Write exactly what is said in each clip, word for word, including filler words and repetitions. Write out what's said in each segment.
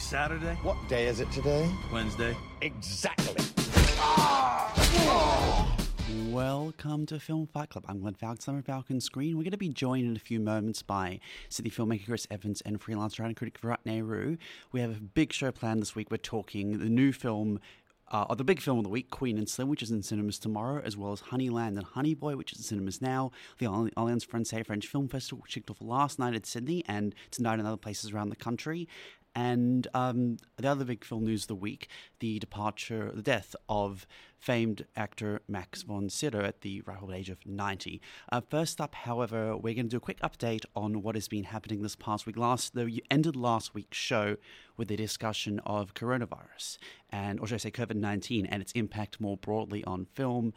Saturday. What day is it today? Wednesday. Exactly. Ah! Oh! Welcome to Film Fight Club. I'm Glenn Falcon, Summer Falcon Screen. We're going to be joined in a few moments by Sydney filmmaker Chris Evans and freelance writer and critic Virat Nehru. We have a big show planned this week. We're talking the new film, Uh, or the big film of the week, Queen and Slim, which is in cinemas tomorrow, as well as Honeyland and Honey Boy, which is in cinemas now. The Alliance Française French Film Festival, which kicked off last night at Sydney and tonight in other places around the country. And um, the other big film news of the week, the departure, the death of famed actor Max von Sydow at the ripe old age of ninety. Uh, first up, however, we're going to do a quick update on what has been happening this past week. Last, though, you ended last week's show with a discussion of coronavirus, and or should I say COVID nineteen, and its impact more broadly on film,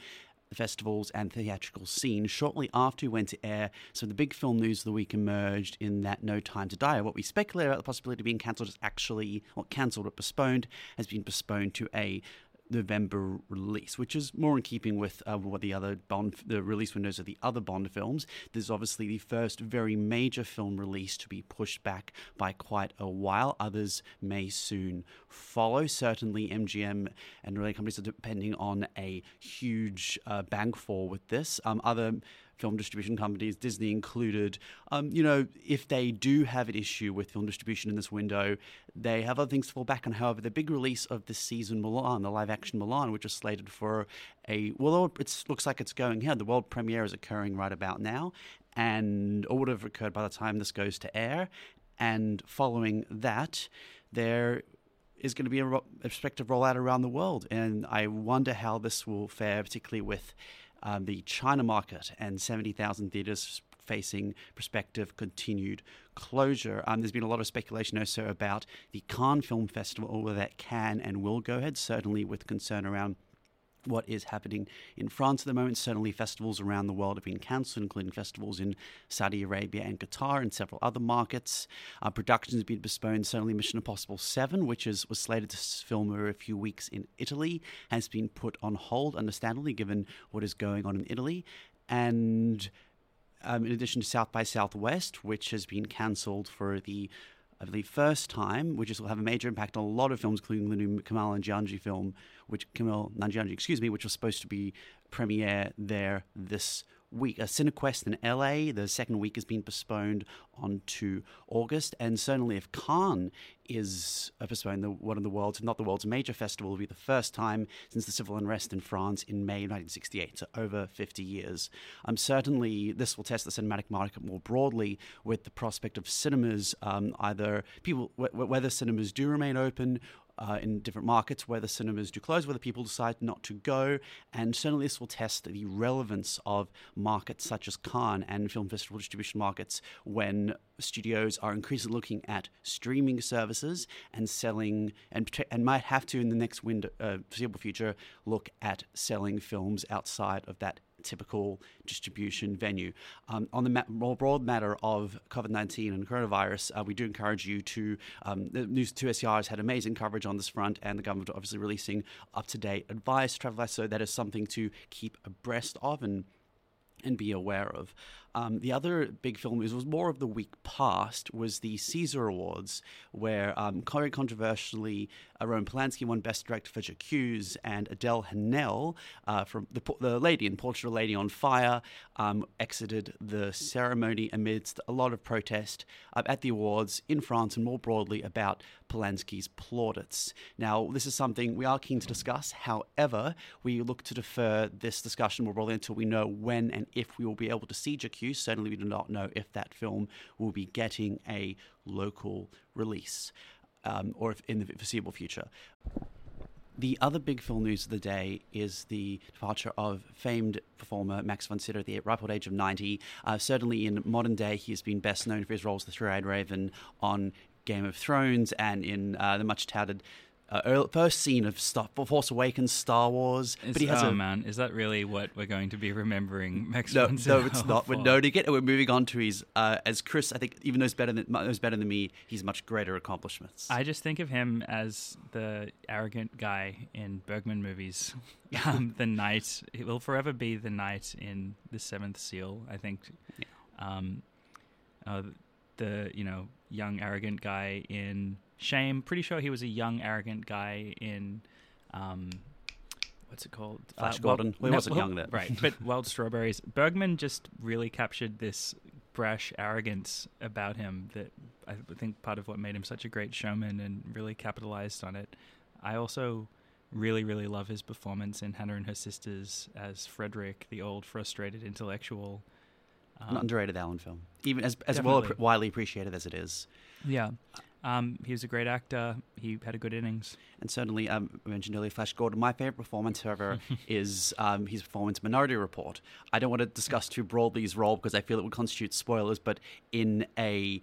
festivals and theatrical scene. Shortly after we went to air, so the big film news of the week emerged in that No Time to Die. What we speculated about the possibility of being cancelled is actually, or cancelled or postponed, has been postponed to a November release, which is more in keeping with uh, what the other Bond, the release windows of the other Bond films. This is obviously the first very major film release to be pushed back by quite a while. Others may soon follow. Certainly, M G M and related companies are depending on a huge uh, bank fall with this. Um, other film distribution companies, Disney included, um, you know, if they do have an issue with film distribution in this window, they have other things to fall back on. However, the big release of this season, Mulan, the live-action Mulan, which is slated for a, well, it looks like it's going ahead. The world premiere is occurring right about now, and or would have occurred by the time this goes to air. And following that, there is going to be a prospective rollout around the world, and I wonder how this will fare, particularly with Um, the China market and seventy thousand theatres facing prospective continued closure. Um, there's been a lot of speculation also about the Cannes Film Festival, whether that can and will go ahead, certainly with concern around what is happening in France at the moment. Certainly festivals around the world have been cancelled, including festivals in Saudi Arabia and Qatar and several other markets. Uh, productions have been postponed. Certainly Mission Impossible seven, which is was slated to film over a few weeks in Italy, has been put on hold, understandably, given what is going on in Italy. And um, in addition to South by Southwest, which has been cancelled for the I believe, first time, which is, will have a major impact on a lot of films, including the new Kumail Nanjiani film, which Kumail Nanjiani, excuse me, which was supposed to be premiere there this week. A Cinequest in L A, the second week has been postponed onto August, and certainly if Cannes is postponed, the one of the world's, if not the world's major festival, will be the first time since the civil unrest in France in May nineteen sixty-eight, so over fifty years. Um, certainly this will test the cinematic market more broadly, with the prospect of cinemas, um, either people w- whether cinemas do remain open Uh, in different markets, whether cinemas do close, whether people decide not to go, and certainly this will test the relevance of markets such as Cannes and film festival distribution markets when studios are increasingly looking at streaming services and selling, and and might have to in the next window, uh, foreseeable future, look at selling films outside of that typical distribution venue. Um, on the ma- more broad matter of COVID nineteen and coronavirus, uh, we do encourage you to, um, the news two S E R has had amazing coverage on this front, and the government obviously releasing up-to-date advice, travel advice, so that is something to keep abreast of and and be aware of. Um, the other big film news was more of the week past, was the Cesar Awards, where um, very controversially, uh, Roman Polanski won Best Director for J'Accuse, and Adele Hanel, uh, from the, the lady in Portrait of the Lady on Fire, um, exited the ceremony amidst a lot of protest uh, at the awards in France and more broadly about Polanski's plaudits. Now, this is something we are keen to discuss. However, we look to defer this discussion more broadly until we know when and if we will be able to see J'Accuse. Certainly we do not know if that film will be getting a local release um, or if in the foreseeable future. The other big film news of the day is the departure of famed performer Max von Sydow at the ripe old age of ninety. Uh, certainly in modern day, he has been best known for his roles as the Three-Eyed Raven on Game of Thrones and in uh, the much-touted Uh, early, first scene of Star, Force Awakens, Star Wars. It's, but he has oh a, man, is that really what we're going to be remembering Max von Sydow? No, no, it's not. For. We're noting it, and we're moving on to his, uh, as Chris, I think, even knows better than knows better than me, he's much greater accomplishments. I just think of him as the arrogant guy in Bergman movies. um, the knight, he will forever be the knight in The Seventh Seal, I think. Yeah. Um, uh, the, you know, young, arrogant guy in Shame. Pretty sure he was a young, arrogant guy in... Um, what's it called? Flash uh, Gordon. Wild, we no, wasn't well, young then. Right, but Wild Strawberries. Bergman just really captured this brash arrogance about him that I think part of what made him such a great showman and really capitalized on it. I also really, really love his performance in Hannah and Her Sisters as Frederick, the old, frustrated intellectual. Um, An underrated Allen film, even as as definitely. well widely appreciated as it is. Yeah. Um, he was a great actor. He had a good innings. And certainly, um, I mentioned earlier, Flash Gordon. My favourite performance, however, is um, his performance in Minority Report. I don't want to discuss too broadly his role because I feel it would constitute spoilers, but in a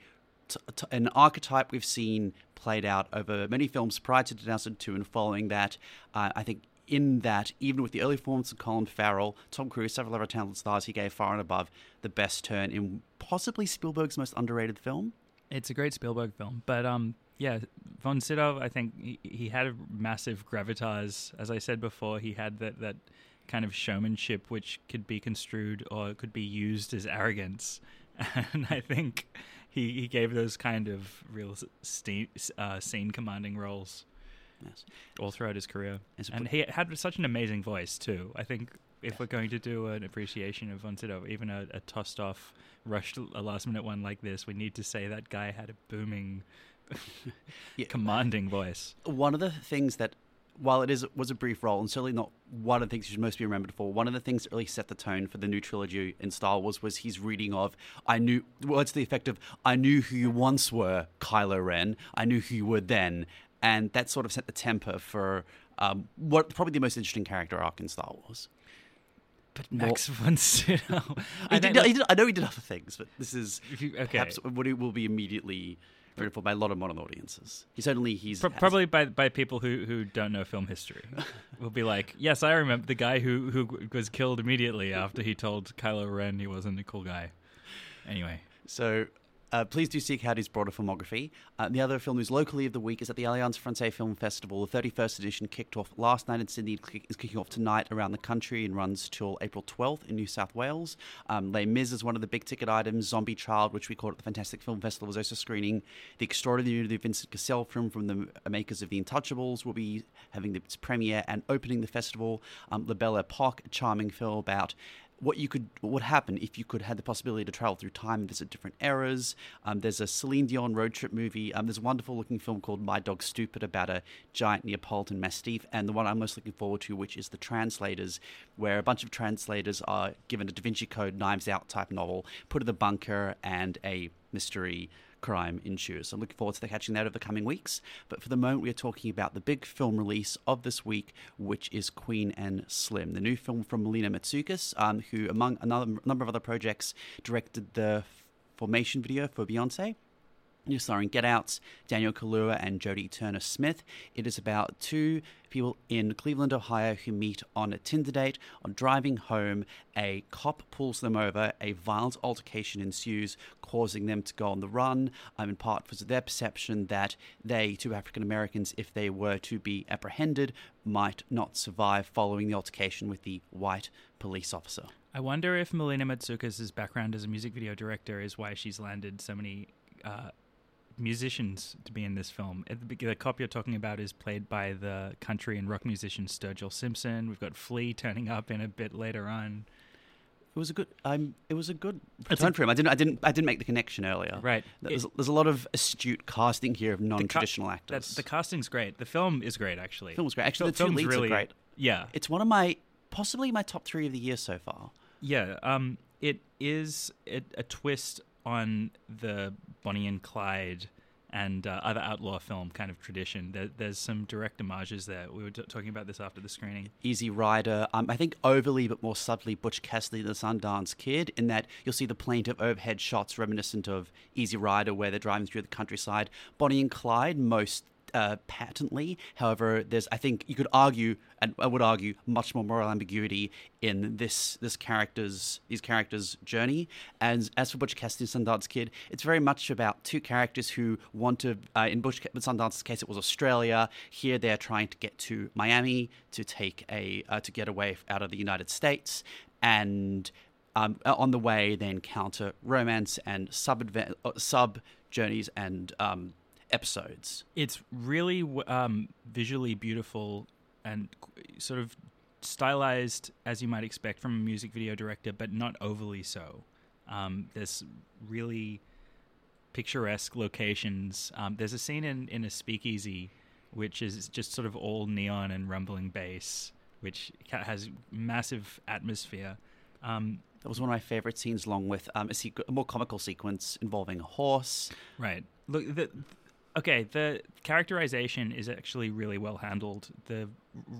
t- t- an archetype we've seen played out over many films prior to two thousand two and following that, uh, I think in that, even with the early forms of Colin Farrell, Tom Cruise, several other talented stars, he gave Far and Above the best turn in possibly Spielberg's most underrated film. It's a great Spielberg film, but um, yeah, von Sydow, I think he, he had a massive gravitas. As I said before, he had that, that kind of showmanship which could be construed or could be used as arrogance, and I think he, he gave those kind of real st- uh, scene commanding roles yes. all throughout his career. It's and he had such an amazing voice too. I think if we're going to do an appreciation of von Sydow, even a, a tossed off, rushed a last minute one like this, we need to say that guy had a booming yeah. commanding voice. One of the things that, while it is was a brief role and certainly not one of the things you should most be remembered for, one of the things that really set the tone for the new trilogy in Star Wars was his reading of I knew well it's the effect of I knew who you once were, Kylo Ren, I knew who you were then, and that sort of set the temper for um, what probably the most interesting character arc in Star Wars. But Max well, von Sydow. I, did, like, did, I know he did other things, but this is you, okay. perhaps what it will be immediately critical by a lot of modern audiences. He certainly he's Pro- probably by by people who, who don't know film history will be like, yes, I remember the guy who who was killed immediately after he told Kylo Ren he wasn't a cool guy. Anyway, so. Uh, please do seek out his broader filmography. Uh, the other film news locally of the week is at the Alliance Française Film Festival. The thirty-first edition kicked off last night in Sydney, is kicking off tonight around the country and runs till April twelfth in New South Wales. Um, Les Mis is one of the big ticket items. Zombie Child, which we caught at the Fantastic Film Festival, was also screening. The Extraordinary Unity of Vincent Cassel film from the makers of The Untouchables will be having its premiere and opening the festival. Um, La Belle Époque, a charming film about what you could, what would happen if you could had the possibility to travel through time and visit different eras. Um, there's a Celine Dion road trip movie. Um, there's a wonderful looking film called My Dog Stupid about a giant Neapolitan Mastiff. And the one I'm most looking forward to, which is The Translators, where a bunch of translators are given a Da Vinci Code, Knives Out type novel, put in the bunker, and a mystery crime ensues. So I'm looking forward to catching that over the coming weeks. But for the moment, we are talking about the big film release of this week, which is Queen and Slim, the new film from Melina Matsoukas, um, who, among another number of other projects, directed the Formation video for Beyoncé. You're starring Get Out's Daniel Kaluuya and Jodie Turner-Smith. It is about two people in Cleveland, Ohio, who meet on a Tinder date. On driving home, a cop pulls them over. A violent altercation ensues, causing them to go on the run, um, in part because of their perception that they, two African Americans, if they were to be apprehended, might not survive following the altercation with the white police officer. I wonder if Melina Matsoukas' background as a music video director is why she's landed so many... Uh, musicians to be in this film. The cop you're talking about is played by the country and rock musician Sturgill Simpson. We've got Flea turning up in a bit later on. It was a good. Um, it was a good return for him. I didn't. I didn't. I didn't make the connection earlier. Right. There's, it, there's a lot of astute casting here of non-traditional ca- actors. That's, the casting's great. The film is great. Actually, the film was great. Actually, the, the two leads really, are great. Yeah. It's one of my possibly my top three of the year so far. Yeah. Um. It is a, a twist on the Bonnie and Clyde and uh, other outlaw film kind of tradition. There, there's some direct homages there. We were t- talking about this after the screening. Easy Rider, um, I think overly but more subtly Butch Cassidy, the Sundance Kid, in that you'll see the plaintive overhead shots reminiscent of Easy Rider where they're driving through the countryside. Bonnie and Clyde, most Uh, patently. However, there's, I think you could argue, and I would argue, much more moral ambiguity in this this character's these characters' journey. And as for Butch Cassidy and Sundance Kid, it's very much about two characters who want to, uh, in Butch Sundance's case, it was Australia. Here, they're trying to get to Miami to take a uh, to get away out of the United States, and um, on the way they encounter romance and sub sub journeys and um, episodes. It's really um, visually beautiful and sort of stylized as you might expect from a music video director, but not overly so. Um, there's really picturesque locations. Um, there's a scene in, in a speakeasy, which is just sort of all neon and rumbling bass, which has massive atmosphere. Um, that was one of my favorite scenes, along with um, a, sequ- a more comical sequence involving a horse. Right. Look, the, okay, the characterization is actually really well handled. The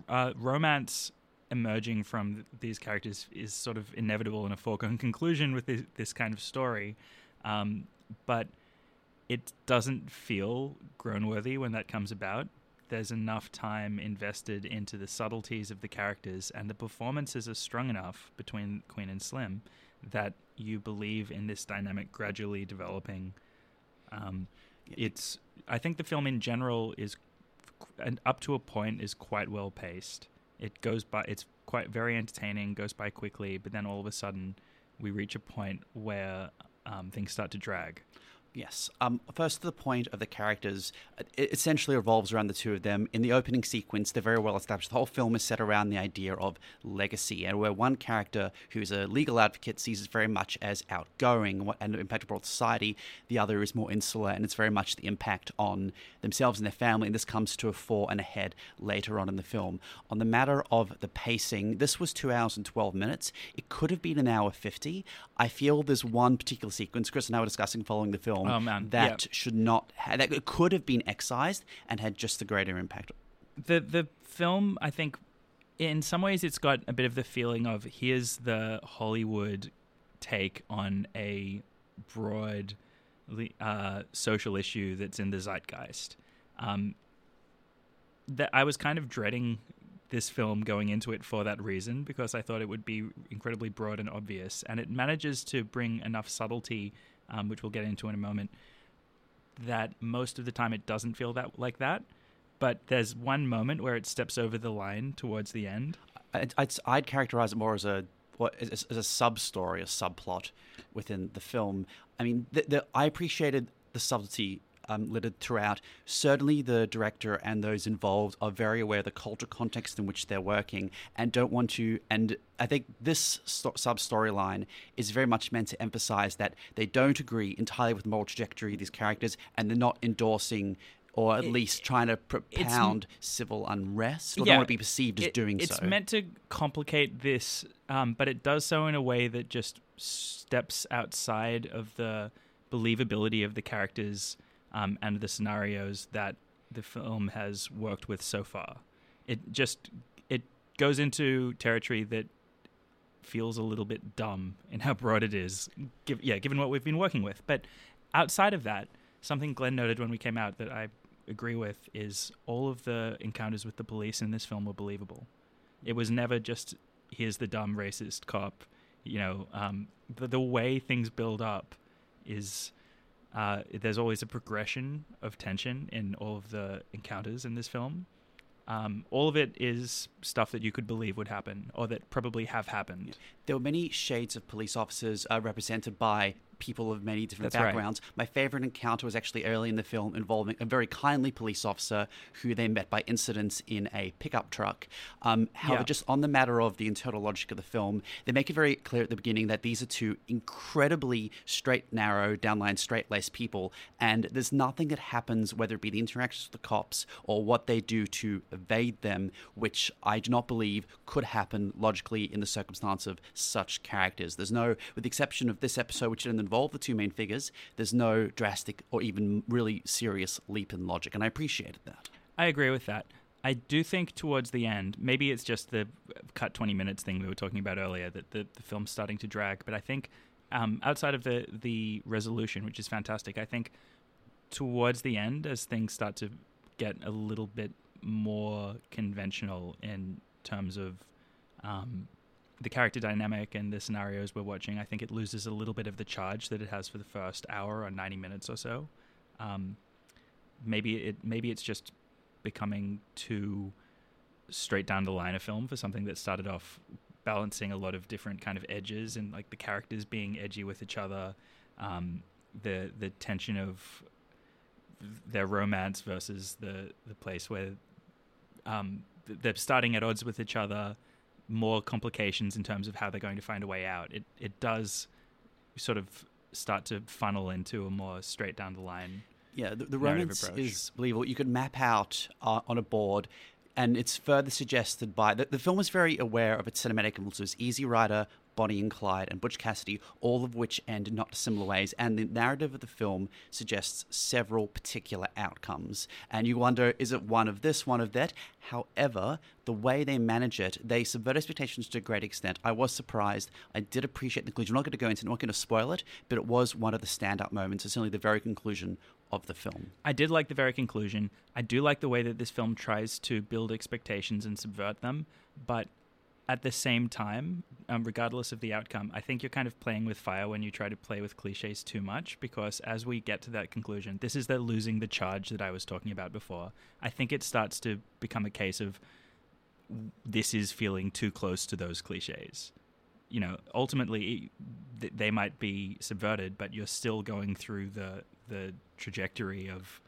uh, romance emerging from these characters is sort of inevitable and a foregone conclusion with this, this kind of story. Um, but it doesn't feel groan-worthy when that comes about. There's enough time invested into the subtleties of the characters, and the performances are strong enough between Queen and Slim that you believe in this dynamic gradually developing. Um, it's, I think the film in general is, and up to a point, is quite well paced. It goes by, it's quite very entertaining, goes by quickly, but then all of a sudden we reach a point where um, things start to drag. Yes. Um, first, to the point of the characters, it essentially revolves around the two of them. In the opening sequence, they're very well established. The whole film is set around the idea of legacy, and where one character, who's a legal advocate, sees it very much as outgoing and impactful on society, the other is more insular, and it's very much the impact on themselves and their family, and this comes to a fore and a head later on in the film. On the matter of the pacing, this was two hours and twelve minutes. It could have been an hour fifty. I feel there's one particular sequence, Chris and I were discussing following the film, Oh, man. that yeah. should not ha- that it could have been excised and had just the greater impact. The the film, I think, in some ways, it's got a bit of the feeling of here's the Hollywood take on a broad uh, social issue that's in the zeitgeist. Um, that I was kind of dreading this film going into it for that reason, because I thought it would be incredibly broad and obvious, and it manages to bring enough subtlety. Um, which we'll get into in a moment, that most of the time it doesn't feel that like that. But there's one moment where it steps over the line towards the end. I'd, I'd, I'd characterize it more as a what as, as a sub-story, a subplot within the film. I mean, the, the, I appreciated the subtlety um, littered throughout. Certainly the director and those involved are very aware of the cultural context in which they're working and don't want to... and. I think this sub-storyline is very much meant to emphasize that they don't agree entirely with the moral trajectory of these characters, and they're not endorsing or at it, least trying to propound civil unrest, or yeah, don't want to be perceived as it, doing it's so. It's meant to complicate this, um, but it does so in a way that just steps outside of the believability of the characters um, and the scenarios that the film has worked with so far. It just it goes into territory that feels a little bit dumb in how broad it is, give, yeah, given what we've been working with. But outside of that, something Glenn noted when we came out that I agree with is all of the encounters with the police in this film were believable. It was never just, here's the dumb racist cop. You know, um, the, the way things build up is, uh, there's always a progression of tension in all of the encounters in this film. Um, all of it is stuff that you could believe would happen, or that probably have happened. There were many shades of police officers uh, represented by people of many different That's backgrounds. Right. My favorite encounter was actually early in the film involving a very kindly police officer who they met by incidents in a pickup truck. Um, however, yeah. just on the matter of the internal logic of the film, they make it very clear at the beginning that these are two incredibly straight, narrow, downline, straight-laced people, and there's nothing that happens, whether it be the interactions with the cops or what they do to evade them, which I do not believe could happen logically in the circumstance of such characters. There's no, with the exception of this episode, which didn't involve the two main figures, there's no drastic or even really serious leap in logic, and I appreciated that. I agree with that. I do think towards the end, maybe it's just the cut twenty minutes thing we were talking about earlier, that the, the film's starting to drag, but I think um, outside of the, the resolution, which is fantastic, I think towards the end, as things start to get a little bit more conventional in terms of um, the character dynamic and the scenarios we're watching, I think it loses a little bit of the charge that it has for the first hour or ninety minutes or so. Um, maybe it maybe it's just becoming too straight down the line of film for something that started off balancing a lot of different kind of edges, and like the characters being edgy with each other, um, the the tension of their romance versus the the place where um, they're starting at odds with each other, more complications in terms of how they're going to find a way out. It it does sort of start to funnel into a more straight down the line. Yeah, the, the romance approach is believable. You could map out uh, on a board, and it's further suggested by... The, the film was very aware of its cinematic influences. Easy Rider, Bonnie and Clyde, and Butch Cassidy, all of which end in not dissimilar ways, and the narrative of the film suggests several particular outcomes. And you wonder, is it one of this, one of that? However, the way they manage it, they subvert expectations to a great extent. I was surprised. I did appreciate the conclusion. I'm not going to go into it, I'm not going to spoil it, but it was one of the standout moments. It's only the very conclusion of the film. I did like the very conclusion. I do like the way that this film tries to build expectations and subvert them, but at the same time, um, regardless of the outcome, I think you're kind of playing with fire when you try to play with cliches too much, because as we get to that conclusion, this is the losing the charge that I was talking about before. I think it starts to become a case of this is feeling too close to those cliches. You know, ultimately th- they might be subverted, but you're still going through the the trajectory of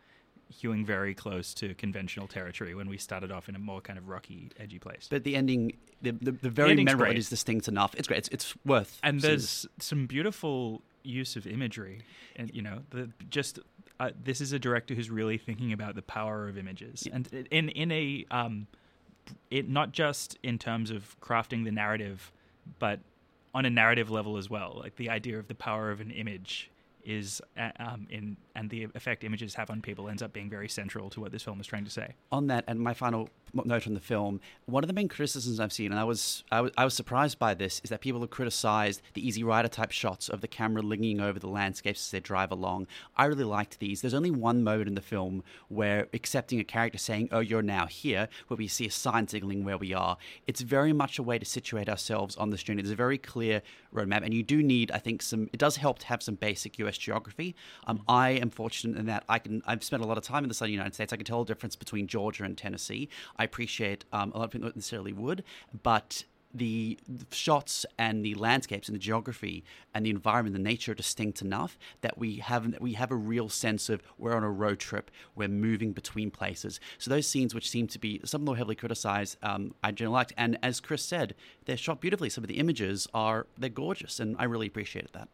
hewing very close to conventional territory when we started off in a more kind of rocky, edgy place. But the ending, the the, the very the memorable, it is distinct enough. It's great. It's, it's worth. And seeing. There's some beautiful use of imagery, and you know, the, just uh, this is a director who's really thinking about the power of images, yeah. and in in a um, it not just in terms of crafting the narrative, but on a narrative level as well. Like the idea of the power of an image is um, in and the effect images have on people ends up being very central to what this film is trying to say. On that, and my final note on the film, one of the main criticisms I've seen, and I was I was, I was surprised by this, is that people have criticized the Easy Rider type shots of the camera lingering over the landscapes as they drive along. I really liked these. There's only one moment in the film where accepting a character saying, "Oh, you're now here," where we see a sign signaling where we are. It's very much a way to situate ourselves on this journey. There's a very clear roadmap, and you do need, I think, some. It does help to have some basic U S geography. Um, I am fortunate in that I can. I've spent a lot of time in the southern United States. I can tell the difference between Georgia and Tennessee. I appreciate um, a lot of people don't necessarily would, but the shots and the landscapes and the geography and the environment, the nature are distinct enough that we have we have a real sense of we're on a road trip, we're moving between places. So those scenes, which seem to be some of them heavily criticized, um, I generally liked. And as Chris said, they're shot beautifully. Some of the images are they're gorgeous, and I really appreciated that.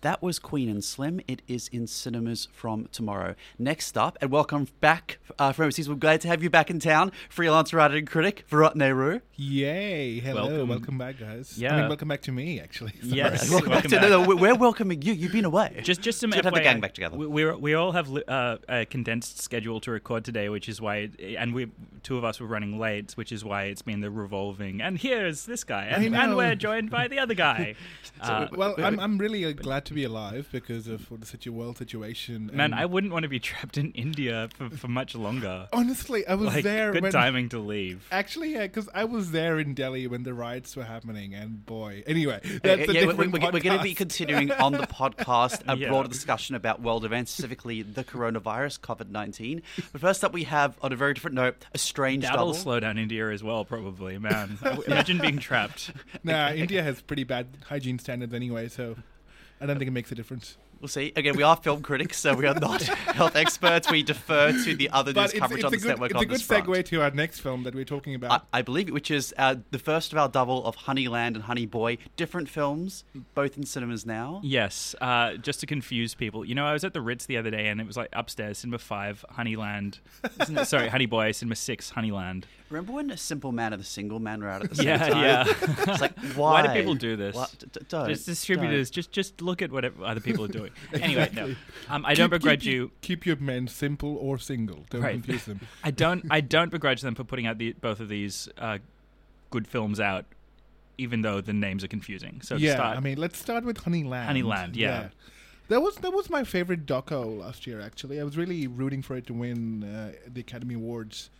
That was Queen and Slim. It is in cinemas from tomorrow. Next up, and welcome back uh, from overseas. We're glad to have you back in town, freelance writer and critic, Virat Nehru. Yay. Hello. Welcome, welcome back, guys. Yeah. I mean, welcome back to me, actually. Yes. Welcome welcome back to, no, no, we're welcoming you. You've been away. Just just to have the gang back together. We we're, we all have uh, a condensed schedule to record today, which is why, it, and we two of us were running late, which is why it's been the revolving, and here's this guy, and, and we're joined by the other guy. so, uh, well, I'm, I'm really uh, glad to be alive because of the situ- world situation. Man, I wouldn't want to be trapped in India for, for much longer. Honestly, I was like, there. Good when, timing to leave. Actually, yeah, because I was there in Delhi when the riots were happening, and boy. Anyway, that's yeah, a yeah, different we're, we're, we're going to be continuing on the podcast a yeah. broader discussion about world events, specifically the coronavirus, COVID nineteen. But first up, we have, on a very different note, a strange That'll double. That'll slow down India as well, probably, man. Imagine being trapped. Nah, India has pretty bad hygiene standards anyway, so I don't think it makes a difference. We'll see. Again, we are film critics, so we are not health experts. We defer to the other news coverage it's on the network on this front. It's a good segue to our next film that we're talking about. I, I believe, which is uh, the first of our double of Honeyland and Honey Boy. Different films, both in cinemas now. Yes, uh, just to confuse people. You know, I was at the Ritz the other day, and it was like upstairs, Cinema five, Honeyland. Isn't it, sorry, Honey Boy, Cinema six, Honeyland. Remember when A Simple Man and The Single Man were out at the same yeah, time? Yeah, yeah. It's like, why? Why do people do this? D- don't. Just distributors, don't. Just, just look at what other people are doing. Anyway, exactly. no, um, I keep, don't begrudge keep, you. Keep your men simple or single. Don't right. confuse them. I don't. I don't begrudge them for putting out the, both of these uh, good films out, even though the names are confusing. So yeah, to start, I mean, let's start with Honeyland. Honeyland, yeah. yeah. That was that was my favorite doco last year. Actually, I was really rooting for it to win uh, the Academy Awards.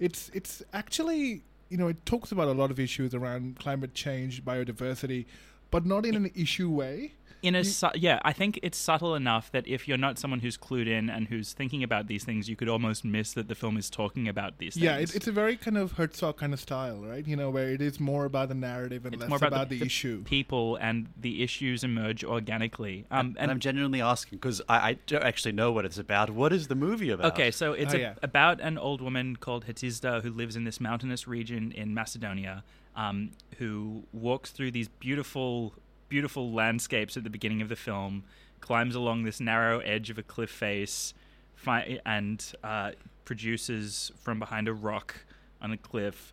It's it's actually you know it talks about a lot of issues around climate change, biodiversity. but not in an issue way. In a su- yeah, I think it's subtle enough that if you're not someone who's clued in and who's thinking about these things, you could almost miss that the film is talking about these things. Yeah, it, it's a very kind of Herzog kind of style, right? You know, where it is more about the narrative and it's less more about, about the, the issue. People and the issues emerge organically. Um, and, and I'm genuinely asking, because I, I don't actually know what it's about. What is the movie about? Okay, so it's oh, a, yeah. about an old woman called Hatizda who lives in this mountainous region in Macedonia, um, who walks through these beautiful... beautiful landscapes at the beginning of the film, climbs along this narrow edge of a cliff face fi- and uh, produces from behind a rock on a cliff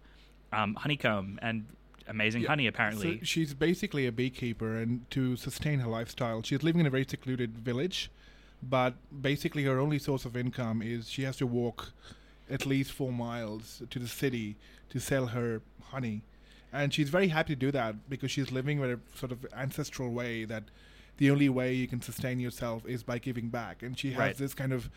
um, honeycomb and amazing yeah. honey, apparently. So she's basically a beekeeper, and to sustain her lifestyle, she's living in a very secluded village, but basically her only source of income is she has to walk at least four miles to the city to sell her honey. And she's very happy to do that because she's living with a sort of ancestral way that the only way you can sustain yourself is by giving back. And she has right. this kind of...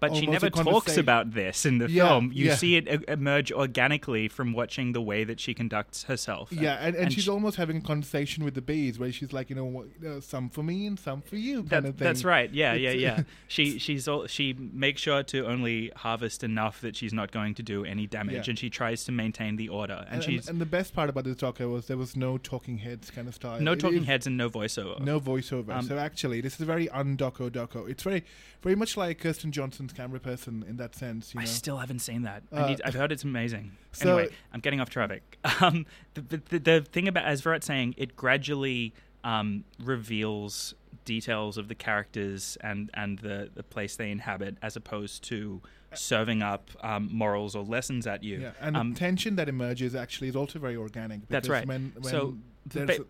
But she never talks about this in the yeah, film. You yeah. see it emerge organically from watching the way that she conducts herself. Yeah, and, and, and she's she, almost having a conversation with the bees where she's like, you know, what, you know some for me and some for you kind that, of thing. That's right. Yeah, it's, yeah, yeah. she she's all, she makes sure to only harvest enough that she's not going to do any damage, yeah. and she tries to maintain the order. And, and, she's, and the best part about this doco was there was no talking heads kind of style. No it talking is, heads and no voiceover. No voiceover. Um, so actually, this is a very un-doco doco. It's very, very much like Kirsten Johnson's camera person in that sense. You know? I still haven't seen that. Uh, I need, I've heard it's amazing. So anyway, I'm getting off topic. Um, the, the, the thing about, as Virat's saying, it gradually um, reveals details of the characters and, and the, the place they inhabit as opposed to serving up um, morals or lessons at you. Yeah, and um, the tension that emerges actually is also very organic. That's right. When, when so, but, a,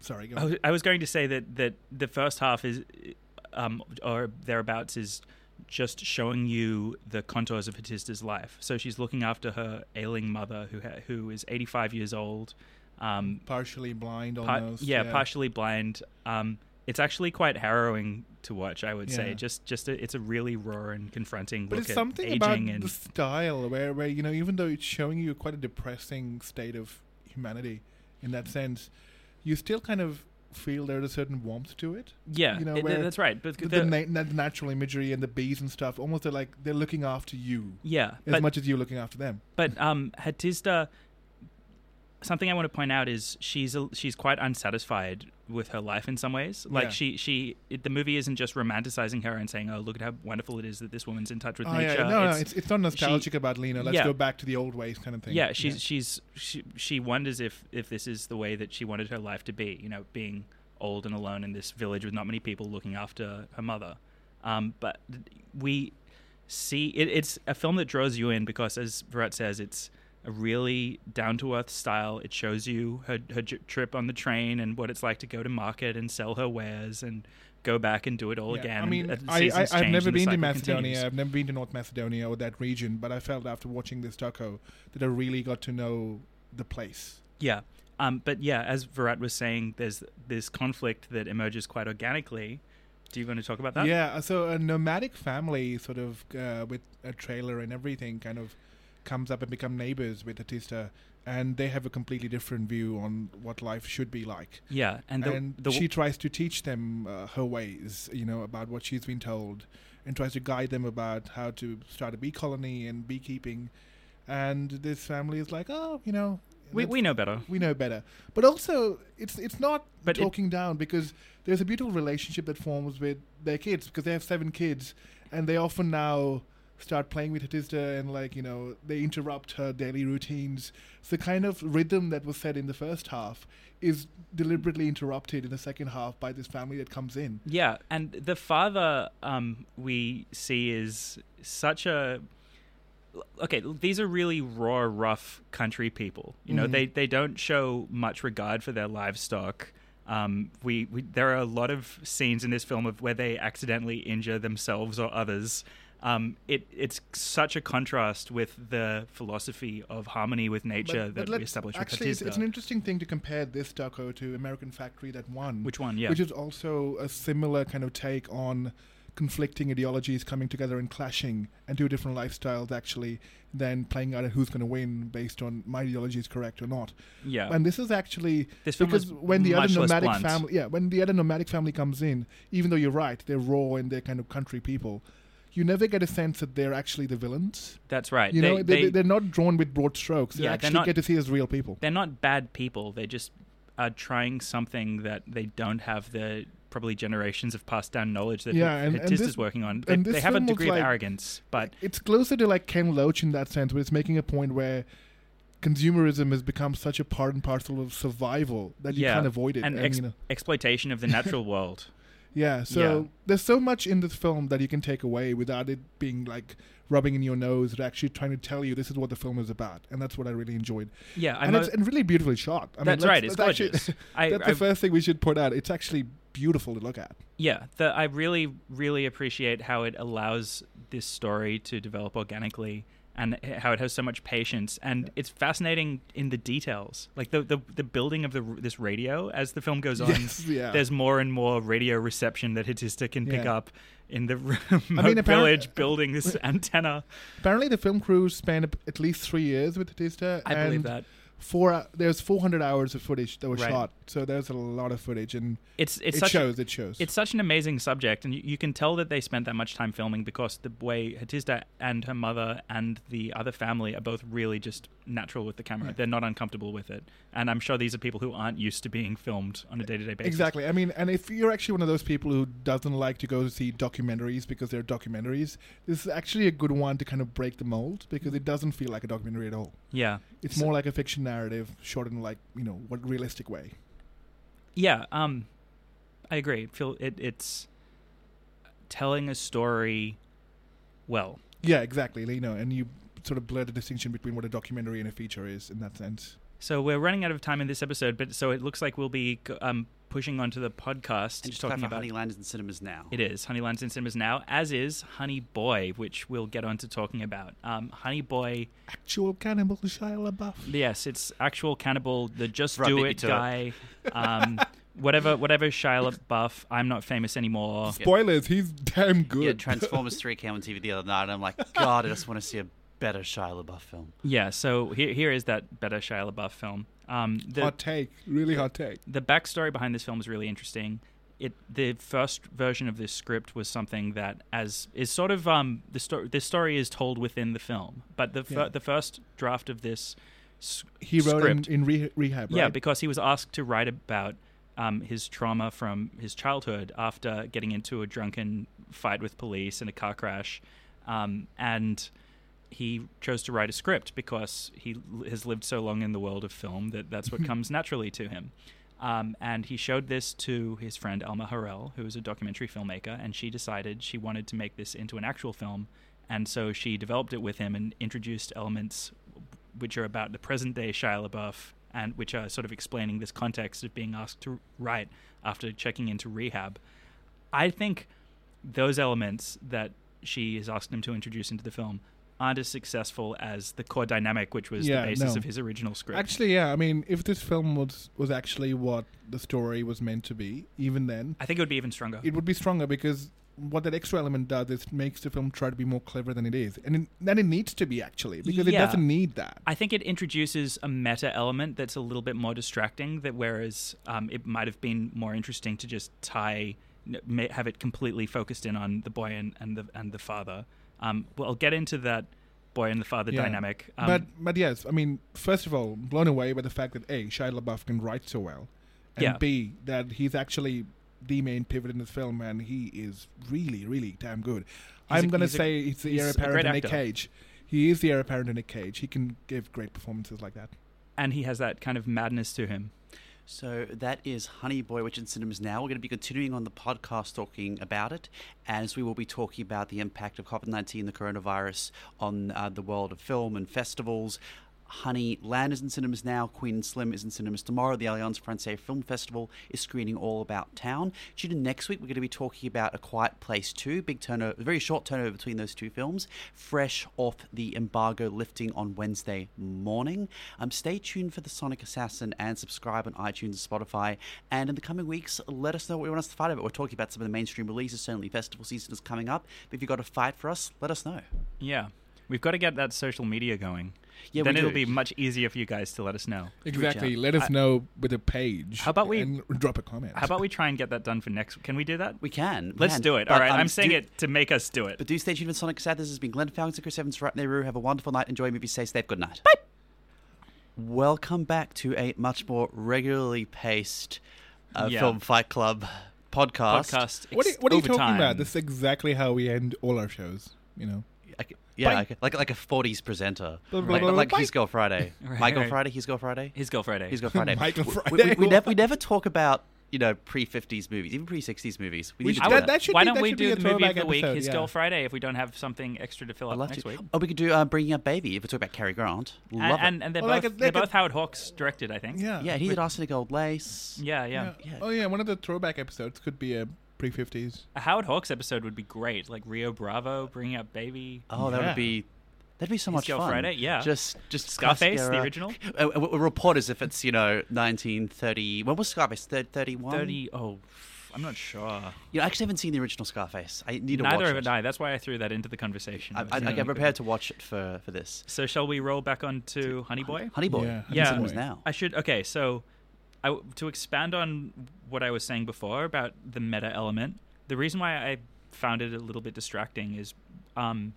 sorry, go on. I was going to say that, that the first half is, um, or thereabouts is... just showing you the contours of Hatizda's life. So she's looking after her ailing mother, who ha- who is eighty-five years old, um, partially blind, par- almost. Yeah, yeah, partially blind. Um, it's actually quite harrowing to watch, I would yeah. say. Just, just a, it's a really raw and confronting but look at aging. But it's something about the style, where, where you know, even though it's showing you quite a depressing state of humanity in that sense, you still kind of feel there's a certain warmth to it. Yeah, you know, it, that's right. But the, the, the na- natural imagery and the bees and stuff, almost they're like they're looking after you. Yeah, as but, much as you're looking after them. But um, Hatizda, something I want to point out is she's a, she's quite unsatisfied with her life in some ways. Like yeah. she she it, the movie isn't just romanticizing her and saying, oh, look at how wonderful it is that this woman's in touch with oh, nature. Yeah, no, it's, no, it's it's not nostalgic she, about Lena. Let's yeah. go back to the old ways kind of thing. Yeah, she's yeah. she's she, she wonders if if this is the way that she wanted her life to be. You know, being old and alone in this village with not many people looking after her mother. Um, but we see it, it's a film that draws you in because, as Virat says, it's a really down-to-earth style. It shows you her, her j- trip on the train and what it's like to go to market and sell her wares and go back and do it all yeah, again. I mean, uh, I, I, I've never been to Macedonia. Continues. I've never been to North Macedonia or that region, but I felt after watching this doco that I really got to know the place. Yeah. Um, but yeah, as Virat was saying, there's this conflict that emerges quite organically. Do you want to talk about that? Yeah. So a nomadic family sort of uh, with a trailer and everything kind of comes up and become neighbors with Hatizda, and they have a completely different view on what life should be like. Yeah, and, the, and the w- she tries to teach them uh, her ways, you know, about what she's been told, and tries to guide them about how to start a bee colony and beekeeping. And this family is like, oh, you know, we we know better. We know better. But also, it's it's not but talking it, down, because there's a beautiful relationship that forms with their kids, because they have seven kids, and they often now start playing with Hatizda and, like, you know, they interrupt her daily routines. So the kind of rhythm that was set in the first half is deliberately interrupted in the second half by this family that comes in. Yeah, and the father um, we see is such a... Okay, these are really raw, rough country people. You know, mm-hmm. they, they don't show much regard for their livestock. Um, we, we there are a lot of scenes in this film of where they accidentally injure themselves or others. Um, it it's such a contrast with the philosophy of harmony with nature but, that but we established with Hatizda. It's, it's an interesting thing to compare this doco to American Factory, that one. Which one, yeah. Which is also a similar kind of take on conflicting ideologies coming together and clashing, and two different lifestyles actually then playing out who's going to win based on my ideology is correct or not. Yeah. And this is actually this film because when the other nomadic family, yeah, when the other nomadic family comes in, even though you're right, they're raw and they're kind of country people. You never get a sense that they're actually the villains. That's right. You they, know, they, they, they're not drawn with broad strokes. They yeah, actually not, get to see as real people. They're not bad people. They just are trying something that they don't have the probably generations of passed down knowledge that yeah, and, and this, is working on. They, they have a degree like, of arrogance. But it's closer to like Ken Loach in that sense, but it's making a point where consumerism has become such a part and parcel of survival that yeah, you can't avoid it. And, and ex- you know. exploitation of the natural world. Yeah, so yeah. there's so much in this film that you can take away without it being like rubbing in your nose, but actually trying to tell you this is what the film is about, and that's what I really enjoyed. Yeah, I'm and it's a, and really beautifully shot. I that's mean, right, it's that's gorgeous. Actually, I, that's I, the I, first thing we should point out. It's actually beautiful to look at. Yeah, the, I really, really appreciate how it allows this story to develop organically, and how it has so much patience, and yeah. it's fascinating in the details, like the the, the building of the this radio as the film goes on. Yes, yeah. There's more and more radio reception that Statista can pick yeah. up in the remote I mean, village building this antenna. Apparently, the film crew spent at least three years with Statista. I and believe that. Four uh, there's four hundred hours of footage that was right. shot, so there's a lot of footage, and it's, it's it shows. A, it shows. It's such an amazing subject, and you, you can tell that they spent that much time filming because the way Statista and her mother and the other family are both really just natural with the camera. Right. They're not uncomfortable with it, and I'm sure these are people who aren't used to being filmed on a day-to-day basis. Exactly. I mean, and if you're actually one of those people who doesn't like to go to see documentaries because they're documentaries, this is actually a good one to kind of break the mold because it doesn't feel like a documentary at all. Yeah, it's so, more like a fiction narrative, short in like you know what realistic way. Yeah, um, I agree. It feel it, it's telling a story well. Yeah, exactly. You know, and you sort of blur the distinction between what a documentary and a feature is in that sense. So we're running out of time in this episode, but so it looks like we'll be um, pushing onto the podcast and just talking about Honeyland is in cinemas now. It is Honeyland is in cinemas now, as is Honey Boy, which we'll get on to talking about. Um, Honey Boy, actual cannibal Shia LaBeouf. Yes, it's actual cannibal. The Just Do It guy. Um, Whatever, whatever Shia LaBeouf, I'm Not Famous Anymore. Spoilers, he's damn good. Yeah, Transformers three came on T V the other night, and I'm like, God, I just want to see a better Shia LaBeouf film. Yeah, so here, here is that better Shia LaBeouf film. Um, the, hot take, really hot take. The backstory behind this film is really interesting. It the first version of this script was something that as is sort of um the story. This story is told within the film, but the fir- yeah. the first draft of this s- he wrote script, in, in re- rehab. Right? Yeah, because he was asked to write about um his trauma from his childhood after getting into a drunken fight with police in a car crash, um and. He chose to write a script because he has lived so long in the world of film that that's what comes naturally to him. Um, and he showed this to his friend Alma Harrell, who is a documentary filmmaker, and she decided she wanted to make this into an actual film. And so she developed it with him and introduced elements which are about the present-day Shia LaBeouf and which are sort of explaining this context of being asked to write after checking into rehab. I think those elements that she has asked him to introduce into the film aren't as successful as the core dynamic, which was yeah, the basis no. of his original script. Actually, yeah, I mean, if this film was, was actually what the story was meant to be, even then... I think it would be even stronger. It would be stronger because what that extra element does is makes the film try to be more clever than it is. And it, then it needs to be, actually, because yeah. it doesn't need that. I think it introduces a meta element that's a little bit more distracting, that whereas um, it might have been more interesting to just tie... have it completely focused in on the boy and, and the and the father... Um, well, I'll get into that boy and the father yeah. dynamic. Um, but but yes, I mean, first of all, blown away by the fact that A, Shia LaBeouf can write so well, and yeah. B, that he's actually the main pivot in this film, and he is really, really damn good. He's I'm going to say he's the heir apparent to Nick Cage. He is the heir apparent to Nick Cage. He can give great performances like that. And he has that kind of madness to him. So that is Honey Boy, which is in cinemas now. We're going to be continuing on the podcast talking about it, as we will be talking about the impact of COVID nineteen, the coronavirus, on uh, the world of film and festivals. Honeyland is in cinemas now, Queen and Slim is in cinemas tomorrow, the Alliance Française Film Festival is screening All About Town. Tune in next week, we're going to be talking about A Quiet Place two, big turnover, very short turnover between those two films, fresh off the embargo lifting on Wednesday morning. Um, stay tuned for The Sonic Assassin and subscribe on iTunes and Spotify, and in the coming weeks, let us know what you want us to fight about. We're talking about some of the mainstream releases, certainly festival season is coming up, but if you've got a fight for us, let us know. Yeah. We've got to get that social media going. Yeah, then it'll do. Be much easier for you guys to let us know. Exactly. Let us I, know with a page. How about we and drop a comment? How about we try and get that done for next? Can we do that? We can. Let's man. do it. But, all right. Um, I'm saying do, it to make us do it. But do stay tuned for Sonic Sad. This has been Glenn Falcon, Chris Evans, Virat Nehru. Have a wonderful night. Enjoy movies. Stay safe. Good night. Bye. Welcome back to a much more regularly paced uh, yeah. Film Fight Club podcast. podcast ex- what are, what are you talking time. about? This is exactly how we end all our shows. You know. I could, yeah, like, like like a forties presenter, blah, blah, like, blah, blah, like His Girl Friday, right, My Girl right. Friday, His Girl Friday, His Girl Friday, His Girl Friday. Michael Friday. We, we, we, we never we never talk about you know pre fifties movies, even pre sixties movies. We we should, do that. That should Why be, don't that we do the movie of the episode, week, His yeah. Girl Friday, if we don't have something extra to fill up next to. week? Oh, we could do uh, Bringing Up Baby if we talk about Cary Grant. Love and, it. and and they're well, both like a, they're, they're both Howard Hawks directed, I think. Yeah, yeah. And he did Arsenic Gold Lace. Yeah, yeah. Oh yeah, one of the throwback episodes could be a. pre fifties. A Howard Hawks episode would be great, like Rio Bravo, Bringing Up Baby. Oh, yeah. that would be that'd be so His much Girl fun. Friday, yeah. Just just Scarface, mascara. The original. Uh, uh, reporters, if it's you know nineteen thirty. When was Scarface? thirty-one. Thirty. Oh, I'm not sure. You know, I actually haven't seen the original Scarface. I need to Neither watch it. Neither of I. That's why I threw that into the conversation. I, I, I, I'm prepared to watch it for for this. So shall we roll back on to Honey Boy? Honey Boy. Yeah. yeah. Honey Boy. Now. I should. Okay, so. I, to expand on what I was saying before about the meta element, the reason why I found it a little bit distracting is um,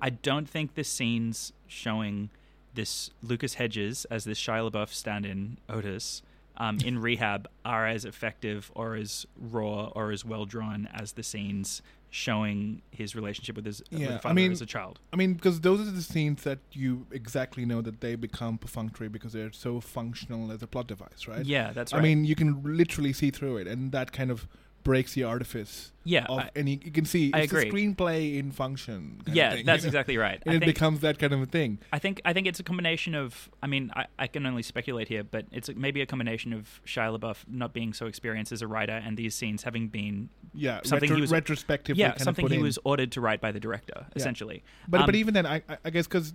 I don't think the scenes showing this Lucas Hedges as this Shia LaBeouf stand-in, Otis, um, in rehab are as effective or as raw or as well-drawn as the scenes showing his relationship with his yeah, with father I mean, as a child. I mean, because those are the scenes that you exactly know that they become perfunctory because they're so functional as a plot device, right? Yeah, that's right. I mean, you can literally see through it, and that kind of breaks the artifice. Yeah, of I, any, you can see it's a screenplay in function. Kind yeah, of thing, that's you know? exactly right. And I it think, becomes that kind of a thing. I think I think it's a combination of. I mean, I, I can only speculate here, but it's maybe a combination of Shia LaBeouf not being so experienced as a writer, and these scenes having been yeah something retro- he was retrospectively yeah something he in. was ordered to write by the director yeah. essentially. But um, but even then, I I guess because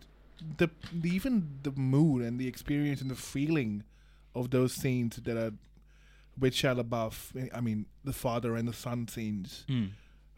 the, the even the mood and the experience and the feeling of those scenes that are. With Shia LaBeouf, I mean, the father and the son scenes mm.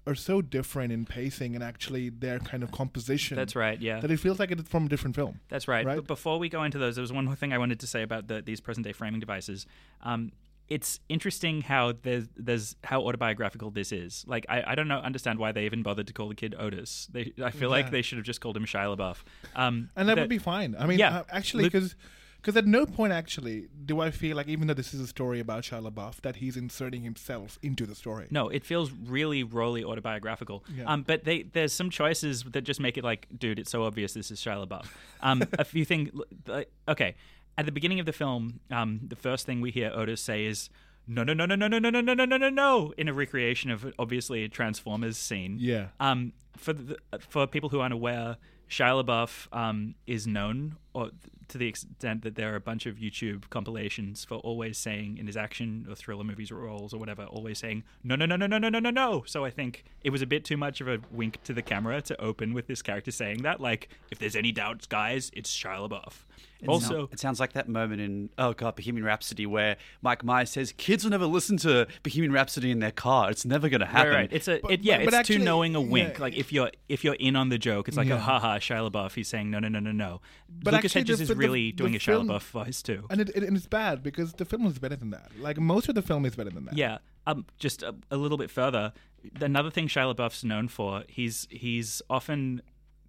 are so different in pacing and actually their kind of composition. That's right, yeah. That it feels like it's from a different film. That's right. right? But before we go into those, there was one more thing I wanted to say about the, these present-day framing devices. Um, it's interesting how there's, there's how autobiographical this is. Like, I, I don't know, understand why they even bothered to call the kid Otis. They, I feel yeah. like they should have just called him Shia LaBeouf. Um, and that the, would be fine. I mean, yeah, uh, actually, because... Because at no point, actually, do I feel like, even though this is a story about Shia LaBeouf, that he's inserting himself into the story. No, it feels really, really autobiographical. Yeah. Um, but they, there's some choices that just make it like, dude, it's so obvious this is Shia LaBeouf. Um, a few things... Okay, at the beginning of the film, um, the first thing we hear Otis say is, no, no, no, no, no, no, no, no, no, no, no, no, no, in a recreation of, obviously, a Transformers scene. Yeah. Um, for, the, for people who aren't aware... Shia LaBeouf um, is known, or to the extent that there are a bunch of YouTube compilations for always saying in his action or thriller movies or roles or whatever, always saying no, no, no, no, no, no, no, no, no. So I think it was a bit too much of a wink to the camera to open with this character saying that. Like, if there's any doubts, guys, it's Shia LaBeouf. It's also, not, it sounds like that moment in oh god, Bohemian Rhapsody, where Mike Myers says kids will never listen to Bohemian Rhapsody in their car. It's never going to happen. Right, right. It's a but, it, yeah, but, but it's actually, too knowing a wink. Yeah. Like if you're if you're in on the joke, it's like yeah. a haha Shia LaBeouf. He's saying no, no, no, no, no. But Lucas actually, Hedges the, is the, really the, doing the a film, Shia LaBeouf voice too, and it, it and it's bad because the film is better than that. Like most of the film is better than that. Yeah. Um, just a, a little bit further, another thing Shia LaBeouf's known for, he's he's often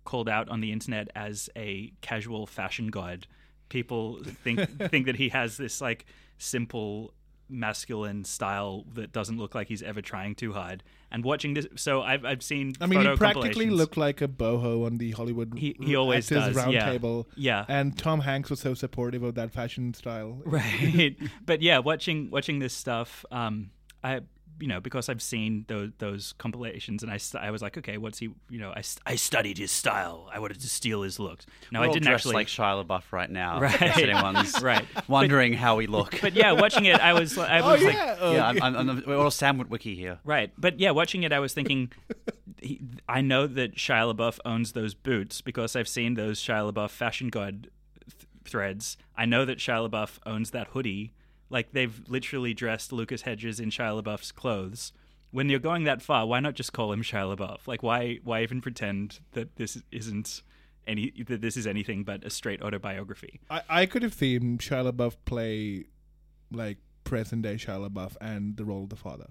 called out on the internet as a casual fashion god. People think think that he has this like simple masculine style that doesn't look like he's ever trying too hard. And watching this, so I've I've seen. I mean, photo he practically looked like a boho on the Hollywood. He, he always does. Round yeah. table. Yeah. And Tom Hanks was so supportive of that fashion style. Right. But yeah, watching watching this stuff, um, I you know, because I've seen those, those compilations, and I, I was like, okay, what's he, you know, I, I studied his style. I wanted to steal his looks. Now, We're I didn't all dressed actually like Shia LaBeouf right now. Right. If anyone's right. wondering but, how we look. But yeah, watching it, I was, I was oh, like, yeah, oh, yeah I'm, I'm, I'm, we're all Sam Witwicky here. Right. But yeah, watching it, I was thinking, he, I know that Shia LaBeouf owns those boots because I've seen those Shia LaBeouf fashion god th- threads. I know that Shia LaBeouf owns that hoodie. Like, they've literally dressed Lucas Hedges in Shia LaBeouf's clothes. When you're going that far, why not just call him Shia LaBeouf? Like, why why even pretend that this isn't any that this is anything but a straight autobiography? I, I could have seen Shia LaBeouf play like present day Shia LaBeouf and the role of the father.